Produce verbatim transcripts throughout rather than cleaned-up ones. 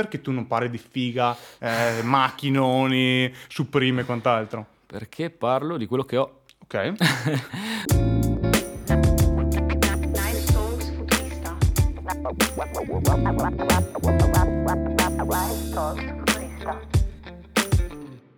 perché tu non parli di figa, eh, macchinoni, Supreme e quant'altro? Perché parlo di quello che ho. Ok. Nice Talk Futurista. Nice Talk Futurista.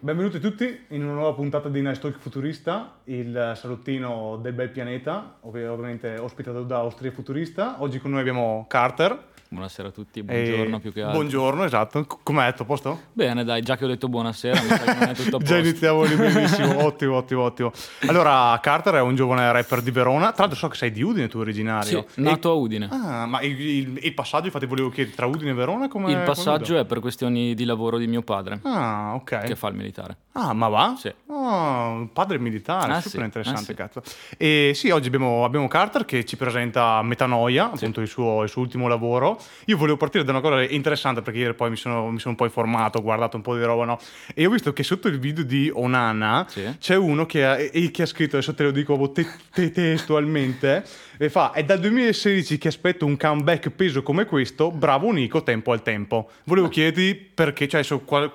Benvenuti tutti in una nuova puntata di Nice Talk Futurista, il salottino del bel pianeta, ovviamente ospitato da Austria Futurista. Oggi con noi abbiamo Carter. Buonasera a tutti, buongiorno e più che altro. Buongiorno, esatto. Com'è? Tutto a posto? Bene, dai, già che ho detto buonasera, mi sa che non è tutto a posto. Già iniziamo lì benissimo, ottimo, ottimo, ottimo. Allora, Carter è un giovane rapper di Verona. Tra l'altro so che sei di Udine tu originario. Sì, nato e... a Udine. Ah, ma il, il, il passaggio, infatti volevo chiedere, tra Udine e Verona come... Il passaggio conduto? È per questioni di lavoro di mio padre. Ah, ok. Che fa il militare. Ah, ma va? Sì. Oh, padre militare, ah, super sì, interessante, ah, cazzo. Sì. E sì, oggi abbiamo, abbiamo Carter che ci presenta Metanoia, sì, appunto il suo, il suo ultimo lavoro. Io volevo partire da una cosa interessante, perché ieri poi mi sono, mi sono un po' informato, ho guardato un po' di roba, no? E ho visto che sotto il video di Onana sì. c'è uno che ha, e, che ha scritto, adesso te lo dico te, te, testualmente, e fa: è dal duemilasedici che aspetto un comeback peso come questo, bravo Nico, tempo al tempo. Volevo chiederti perché, cioè, so, qual,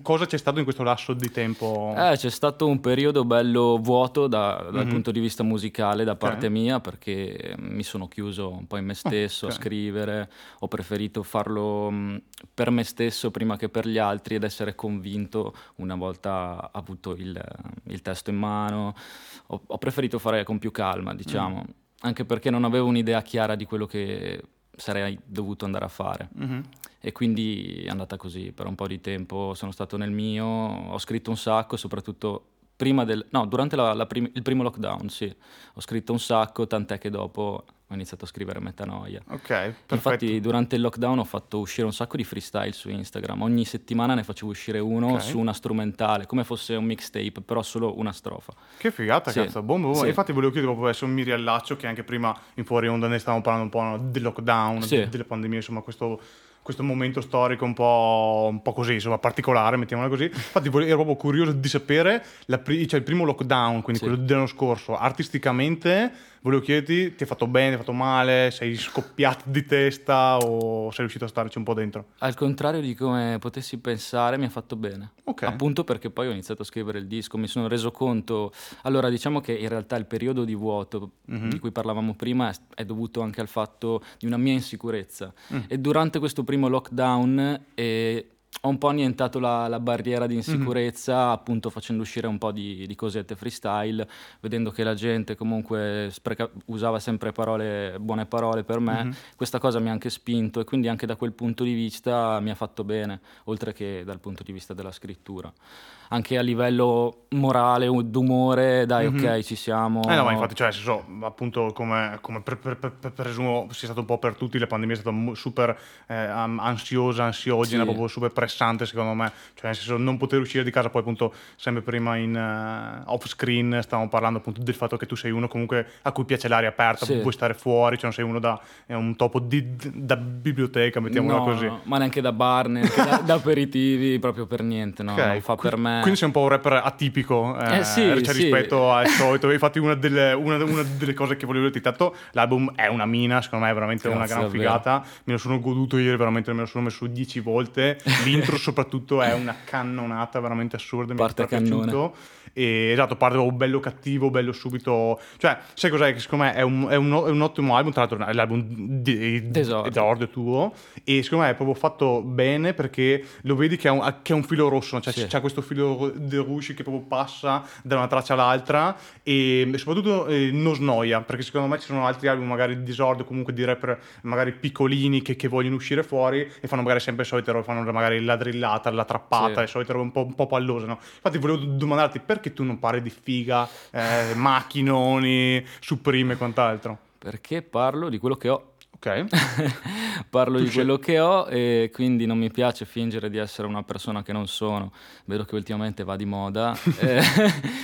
cosa c'è stato in questo lasso di tempo? Eh, c'è stato un periodo bello vuoto da, dal mm-hmm. punto di vista musicale da parte okay. mia, perché mi sono chiuso un po' in me stesso okay. a scrivere. Ho preferito farlo per me stesso prima che per gli altri ed essere convinto una volta avuto il, il testo in mano. Ho, ho preferito fare con più calma, diciamo, mm. anche perché non avevo un'idea chiara di quello che sarei dovuto andare a fare. Mm-hmm. E quindi è andata così, per un po' di tempo sono stato nel mio, ho scritto un sacco, soprattutto prima del... no, durante la, la prim- il primo lockdown, sì, ho scritto un sacco, tant'è che dopo... ho iniziato a scrivere Metanoia. Ok, perfetto. Infatti durante il lockdown ho fatto uscire un sacco di freestyle su Instagram. Ogni settimana ne facevo uscire uno okay. su una strumentale, come fosse un mixtape, però solo una strofa. Che figata, sì. cazzo, bomba, bomba. Sì. Infatti volevo chiedere proprio adesso, mi riallaccio, che anche prima in fuori onda ne stavamo parlando un po' del lockdown, sì. della pandemia, insomma, questo... questo momento storico un po', un po' così, insomma, particolare, mettiamola così. Infatti ero proprio curioso di sapere, la pri- cioè il primo lockdown, quindi sì. quello dell'anno scorso, artisticamente, volevo chiederti, ti ha fatto bene, ti ha fatto male, sei scoppiato di testa o sei riuscito a starci un po' dentro? Al contrario di come potessi pensare, mi ha fatto bene. Okay. Appunto perché poi ho iniziato a scrivere il disco, mi sono reso conto... Allora, diciamo che in realtà il periodo di vuoto mm-hmm. di cui parlavamo prima è dovuto anche al fatto di una mia insicurezza. Mm. E durante questo primo lockdown e ho un po' annientato la, la barriera di insicurezza mm-hmm. appunto facendo uscire un po' di, di cosette freestyle, vedendo che la gente comunque spreca- usava sempre parole, buone parole per me, mm-hmm. questa cosa mi ha anche spinto e quindi anche da quel punto di vista mi ha fatto bene, oltre che dal punto di vista della scrittura. Anche a livello morale, d'umore, dai, mm-hmm. ok, ci siamo. Eh no, ma infatti, cioè, so, appunto, come, come pre- pre- pre- presumo sia stato un po' per tutti, la pandemia è stata super eh, ansiosa, ansiogena, sì. proprio super pressante, secondo me. Cioè, nel senso, non poter uscire di casa, poi appunto, sempre prima in uh, off-screen stavamo parlando appunto del fatto che tu sei uno comunque a cui piace l'aria aperta, sì. puoi stare fuori, cioè non sei uno da è un topo di, da biblioteca, mettiamola no, così. No, ma neanche da bar, neanche da, da aperitivi, proprio per niente, no, okay. non fa Qu- per me. Quindi sei un po' un rapper atipico eh, eh sì, cioè, sì. rispetto al solito. Infatti una delle, una, una delle cose che volevo dirti, tanto l'album è una mina, secondo me è veramente Grazie, una gran figata, me lo sono goduto ieri veramente, me lo sono messo dieci volte, l'intro soprattutto è una cannonata veramente assurda, mi parte è piaciuto. E, esatto, parte bello cattivo, bello subito, cioè sai cos'è che secondo me è un, è un, è un ottimo album, tra l'altro è l'album di, d'esordio tuo e secondo me è proprio fatto bene perché lo vedi che è un, che è un filo rosso, cioè sì. c'è questo filo De Rusci che proprio passa da una traccia all'altra e soprattutto eh, non snoia, perché secondo me ci sono altri album magari di esordio, comunque di rapper magari piccolini che, che vogliono uscire fuori e fanno magari sempre il solito, fanno magari la drillata, la trappata, sì. il solito un po', un po' palloso, no? Infatti volevo domandarti perché tu non parli di figa, eh, macchinoni, Supreme e quant'altro? Perché parlo di quello che ho. Okay. Parlo tu di c'è... quello che ho e quindi non mi piace fingere di essere una persona che non sono. Vedo che ultimamente va di moda, eh,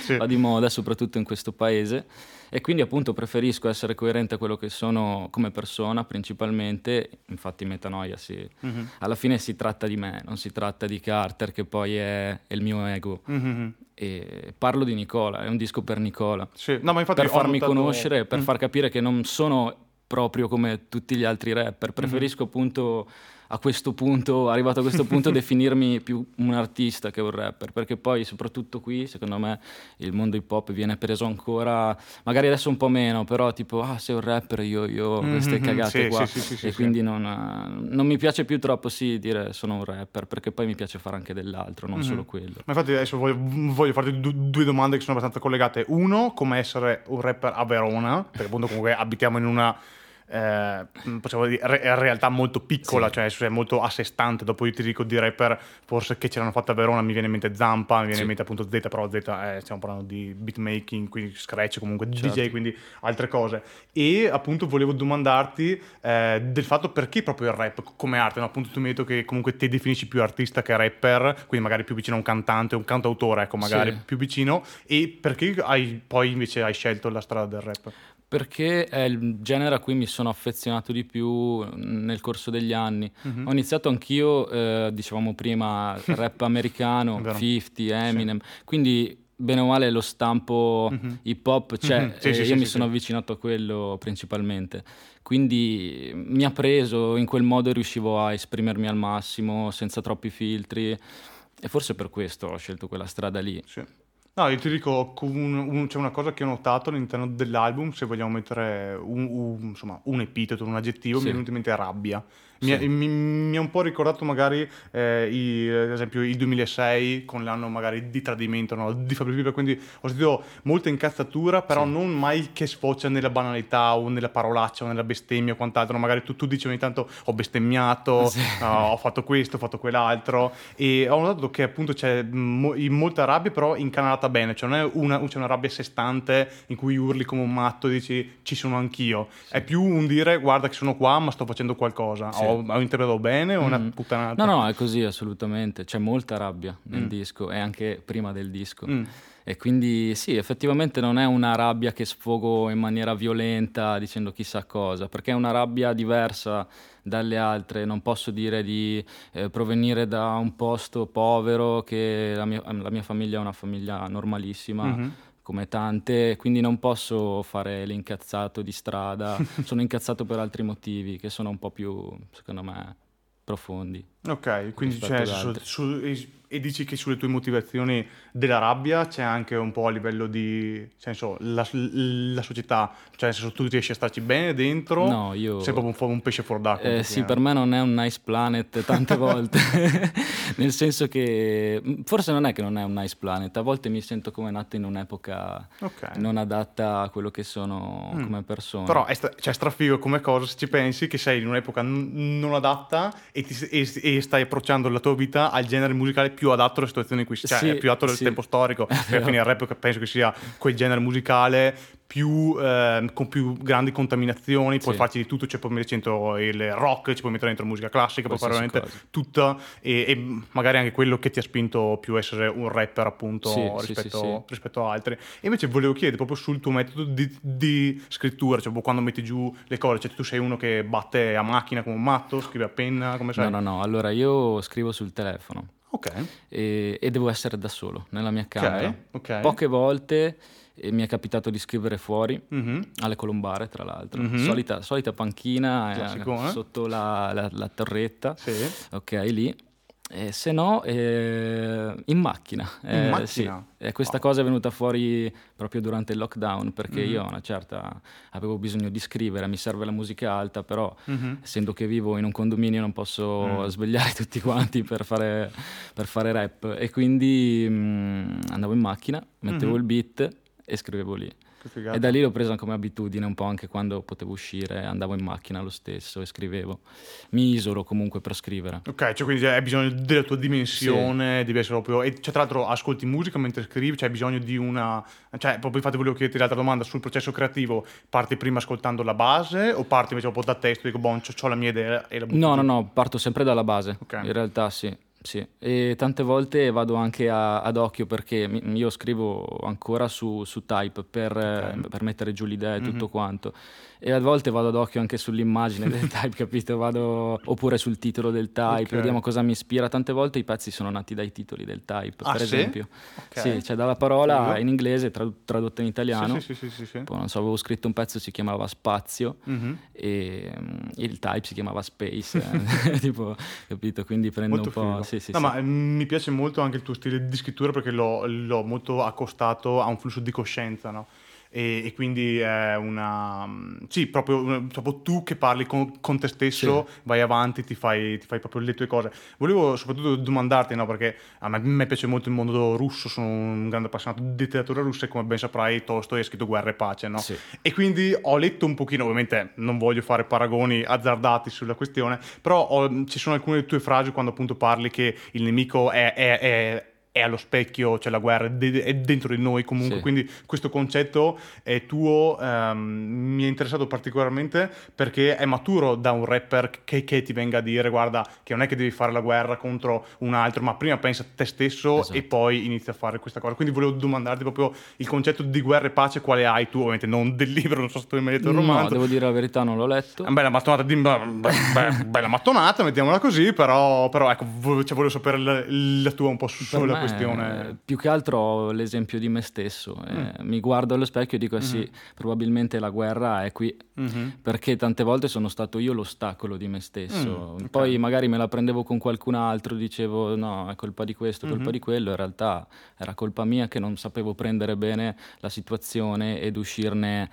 sì. va di moda soprattutto in questo paese e quindi appunto preferisco essere coerente a quello che sono come persona principalmente, infatti Metanoia sì. mm-hmm. alla fine si tratta di me, non si tratta di Carter che poi è, è il mio ego. Mm-hmm. E parlo di Nicola, è un disco per Nicola, sì. no, ma infatti per farmi notato... conoscere, per mm-hmm. far capire che non sono... proprio come tutti gli altri rapper, preferisco mm-hmm. appunto a questo punto, arrivato a questo punto, definirmi più un artista che un rapper, perché poi soprattutto qui secondo me il mondo hip hop viene preso ancora, magari adesso un po' meno, però tipo ah sei un rapper, io, io queste mm-hmm, cagate sì, qua sì, sì, sì, e sì, quindi sì. Non, non mi piace più troppo sì dire sono un rapper, perché poi mi piace fare anche dell'altro, non mm-hmm. solo quello. Ma infatti adesso voglio, voglio farti du- due domande che sono abbastanza collegate. Uno, come essere un rapper a Verona, perché appunto comunque abitiamo in una Eh, possiamo dire re- realtà molto piccola, sì. Cioè è molto a sé stante. Dopo io ti dico di rapper forse che c'erano fatte a Verona, mi viene in mente Zampa, mi viene sì. in mente appunto Z, però Z eh, stiamo parlando di beatmaking, quindi scratch, comunque certo. D J, quindi altre cose. E appunto volevo domandarti eh, del fatto perché proprio il rap come arte, no? Appunto tu mi hai detto che comunque ti definisci più artista che rapper, quindi magari più vicino a un cantante, un cantautore, ecco, magari sì. più vicino. E perché hai, poi invece hai scelto la strada del rap? Perché è il genere a cui mi sono affezionato di più nel corso degli anni. Mm-hmm. Ho iniziato anch'io, eh, dicevamo prima, rap americano, cinquanta, Eminem, sì. quindi bene o male lo stampo mm-hmm. hip hop c'è, mm-hmm. sì, sì, io sì, mi sì, sono sì. avvicinato a quello principalmente. Quindi mi ha preso, in quel modo riuscivo a esprimermi al massimo, senza troppi filtri, e forse per questo ho scelto quella strada lì. Sì. No, io ti dico, un, un, c'è una cosa che ho notato all'interno dell'album, se vogliamo mettere un, un, insomma, un epiteto, un aggettivo, sì. mi è venuto in mente rabbia. Mi ha sì. mi, mi un po' ricordato magari, eh, i, ad esempio, il duemilasei, con l'anno magari di tradimento, no? Di Fabri Fibra, quindi ho sentito molta incazzatura, però sì. non mai che sfocia nella banalità o nella parolaccia o nella bestemmia o quant'altro. Magari tu, tu dici ogni tanto ho bestemmiato, sì. uh, ho fatto questo, ho fatto quell'altro, e ho notato che appunto c'è mo- molta rabbia, però incanalata bene, cioè non è una, c'è una rabbia a sé stante in cui urli come un matto e dici ci sono anch'io, sì. è più un dire guarda che sono qua ma sto facendo qualcosa. Sì. Ho, ho interpretato bene o mm. una puttanata? No, no, è così assolutamente, c'è molta rabbia nel mm. disco e anche prima del disco. Mm. E quindi sì, effettivamente non è una rabbia che sfogo in maniera violenta dicendo chissà cosa, perché è una rabbia diversa dalle altre. Non posso dire di eh, provenire da un posto povero, che la mia, la mia famiglia è una famiglia normalissima, mm-hmm. come tante, quindi non posso fare l'incazzato di strada, sono incazzato per altri motivi che sono un po' più, secondo me, profondi. Ok, quindi c'è su, su, e dici che sulle tue motivazioni della rabbia c'è anche un po' a livello di, senso, la, la società, cioè se tu riesci a starci bene dentro, no, io... sei proprio un, un pesce fuor d'acqua. Eh, sì, per me non è un nice planet tante volte, nel senso che forse non è che non è un nice planet, a volte mi sento come nato in un'epoca okay. non adatta a quello che sono mm. come persona. Però è stra- cioè, strafigo come cosa se ci pensi, che sei in un'epoca n- non adatta e ti e, e e stai approcciando la tua vita al genere musicale più adatto alle situazioni in cui cioè, sì, è più adatto al sì. tempo storico, perché quindi il rap penso che sia quel genere musicale più eh, con più grandi contaminazioni, puoi sì. farci di tutto, cioè puoi mettere dentro il rock, ci puoi mettere dentro musica classica, puoi fare veramente cosa. Tutta e, e magari anche quello che ti ha spinto più a essere un rapper appunto sì, rispetto, sì, sì, sì. rispetto a altri. E invece volevo chiedere proprio sul tuo metodo di, di scrittura, cioè quando metti giù le cose, cioè tu sei uno che batte a macchina come un matto, scrive a penna, come sai? No no no, allora io scrivo sul telefono okay. e, e devo essere da solo nella mia camera okay. Okay. Poche volte e mi è capitato di scrivere fuori mm-hmm. alle Colombare, tra l'altro mm-hmm. solita, solita panchina eh, sotto la, la, la torretta sì. ok lì e se no eh, in macchina, in eh, macchina? Sì. E questa oh. cosa è venuta fuori proprio durante il lockdown, perché mm-hmm. io una certa avevo bisogno di scrivere, mi serve la musica alta, però mm-hmm. essendo che vivo in un condominio non posso mm. svegliare tutti quanti per fare, per fare rap, e quindi mh, andavo in macchina, mettevo mm-hmm. il beat e scrivevo lì, e da lì l'ho presa come abitudine un po', anche quando potevo uscire andavo in macchina lo stesso e scrivevo, mi isolo comunque per scrivere. Ok, cioè quindi hai bisogno della tua dimensione, sì. devi essere proprio, e cioè, tra l'altro ascolti musica mentre scrivi, cioè hai bisogno di una, cioè proprio, infatti volevo chiederti l'altra domanda sul processo creativo, parti prima ascoltando la base o parti invece un po' da testo, dico boh, c'ho la mia idea e la butto? No, no, no, parto sempre dalla base, okay. in realtà sì. Sì, e tante volte vado anche a, ad occhio, perché mi, io scrivo ancora su, su Type per, okay. per mettere giù l'idea e mm-hmm. tutto quanto, e a volte vado ad occhio anche sull'immagine del Type, capito? Vado oppure sul titolo del Type, okay. vediamo cosa mi ispira. Tante volte i pezzi sono nati dai titoli del Type, ah, per sì? esempio. Okay. Sì, cioè dalla parola in inglese trad- tradotta in italiano. Sì, sì, sì, sì, sì. Poi non so, avevo scritto un pezzo, si chiamava Spazio, mm-hmm. e um, il Type si chiamava Space, eh. tipo, capito? Quindi prendo molto un po'... Figo. Sì, sì, no, sì. Ma mi piace molto anche il tuo stile di scrittura, perché l'ho, l'ho molto accostato a un flusso di coscienza, no? E, e quindi è una... Sì, proprio, una, proprio tu che parli con, con te stesso, sì. vai avanti, ti fai, ti fai proprio le tue cose. Volevo soprattutto domandarti, no? Perché a me, a me piace molto il mondo russo, sono un grande appassionato di letteratura russa e, come ben saprai, Tolstoj ha scritto Guerra e Pace, no? Sì. E quindi ho letto un pochino, ovviamente non voglio fare paragoni azzardati sulla questione, però ho, ci sono alcune tue frasi quando appunto parli che il nemico è... è, è è allo specchio, c'è cioè la guerra de- è dentro di noi comunque, sì. quindi questo concetto è tuo, um, mi è interessato particolarmente perché è maturo da un rapper che, che ti venga a dire guarda che non è che devi fare la guerra contro un altro, ma prima pensa a te stesso, esatto. e poi inizia a fare questa cosa. Quindi volevo domandarti proprio il concetto di guerra e pace quale hai tu, ovviamente non del libro, non so se tu hai mai letto il romanzo. No, devo dire la verità, non l'ho letto. Bella mattonata, di... bella mattonata mettiamola così, però, però ecco, cioè, volevo sapere la, la tua un po' sulla questione. Eh, più che altro ho l'esempio di me stesso, eh, mm. mi guardo allo specchio e dico mm-hmm. sì, probabilmente la guerra è qui, mm-hmm. perché tante volte sono stato io l'ostacolo di me stesso, mm, okay. poi magari me la prendevo con qualcun altro, dicevo no, è colpa di questo, mm-hmm. colpa di quello, in realtà era colpa mia che non sapevo prendere bene la situazione ed uscirne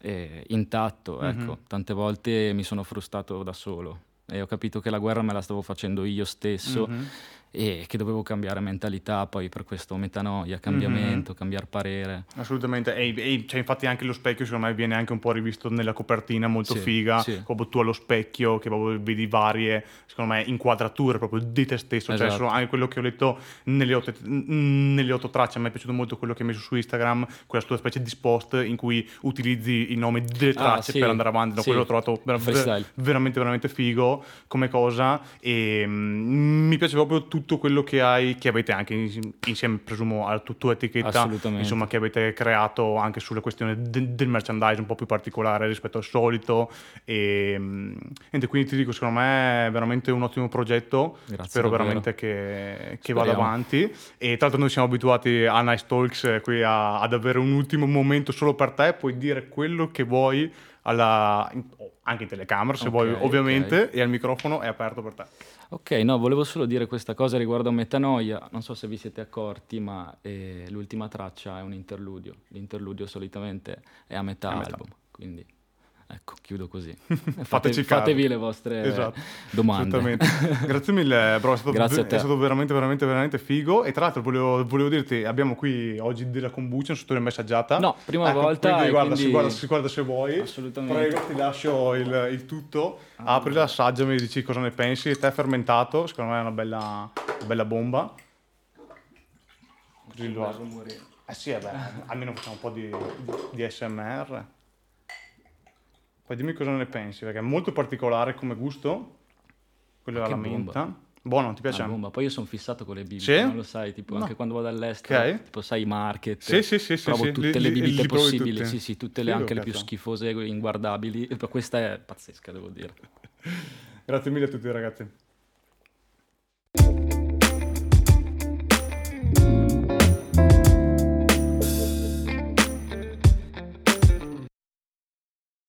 eh, intatto, ecco. mm-hmm. Tante volte mi sono frustrato da solo e ho capito che la guerra me la stavo facendo io stesso, mm-hmm. e che dovevo cambiare mentalità, poi per questo metanoia, cambiamento, mm-hmm. cambiare parere. Assolutamente, e, e cioè, infatti anche lo specchio secondo me viene anche un po' rivisto nella copertina, molto sì, figa, sì. proprio tu allo specchio che proprio vedi varie, secondo me, inquadrature proprio di te stesso, esatto. cioè anche quello che ho letto nelle otto, nelle otto tracce, a me è piaciuto molto quello che hai messo su Instagram, quella tua specie di post in cui utilizzi i nomi delle tracce ah, sì. per andare avanti, no, sì. quello l'ho trovato ver- ver- veramente veramente figo come cosa, e mh, mi piace proprio tu tutto quello che hai, che avete anche insieme, presumo, alla tua etichetta, insomma, che avete creato anche sulla questione de- del merchandise un po' più particolare rispetto al solito, e niente, quindi ti dico, secondo me è veramente un ottimo progetto. Grazie, spero davvero. Veramente che, che vada avanti, e tra l'altro noi siamo abituati a Nice Talks qui a, ad avere un ultimo momento solo per te, puoi dire quello che vuoi alla, anche in telecamera se okay, vuoi ovviamente, okay. e al microfono è aperto per te. Ok, no, volevo solo dire questa cosa riguardo a Metanoia, non so se vi siete accorti, ma eh, l'ultima traccia è un interludio, l'interludio solitamente è a metà, a metà. album, quindi ecco, chiudo così. Fate, fatevi le vostre esatto. domande. Grazie mille, bro, è stato, Grazie v- è stato veramente, veramente, veramente figo. E tra l'altro volevo, volevo dirti, abbiamo qui oggi della kombucha, non so se messaggiata. No, prima ecco, volta. Quindi guarda, quindi... Si, guarda, si guarda se vuoi. Assolutamente. Prego, ti lascio il, il tutto. Ah, aprila, assaggiami, dici cosa ne pensi. Tè fermentato, secondo me è una bella, bella bomba. Così lo Eh sì, vabbè, almeno facciamo un po' di, di A S M R. Poi dimmi cosa ne pensi, perché è molto particolare come gusto, quello della menta. Bomba. Buono, ti piace? Ah, bomba. Poi io sono fissato con le bibite, sì? non lo sai, tipo no. anche quando vado all'estero, okay. tipo sai i market, sì, sì, sì, provo sì, tutte sì. le bibite li, li possibili, tutte. Sì, sì, tutte le, sì, anche le più schifose, inguardabili, questa è pazzesca, devo dire. Grazie mille a tutti ragazzi.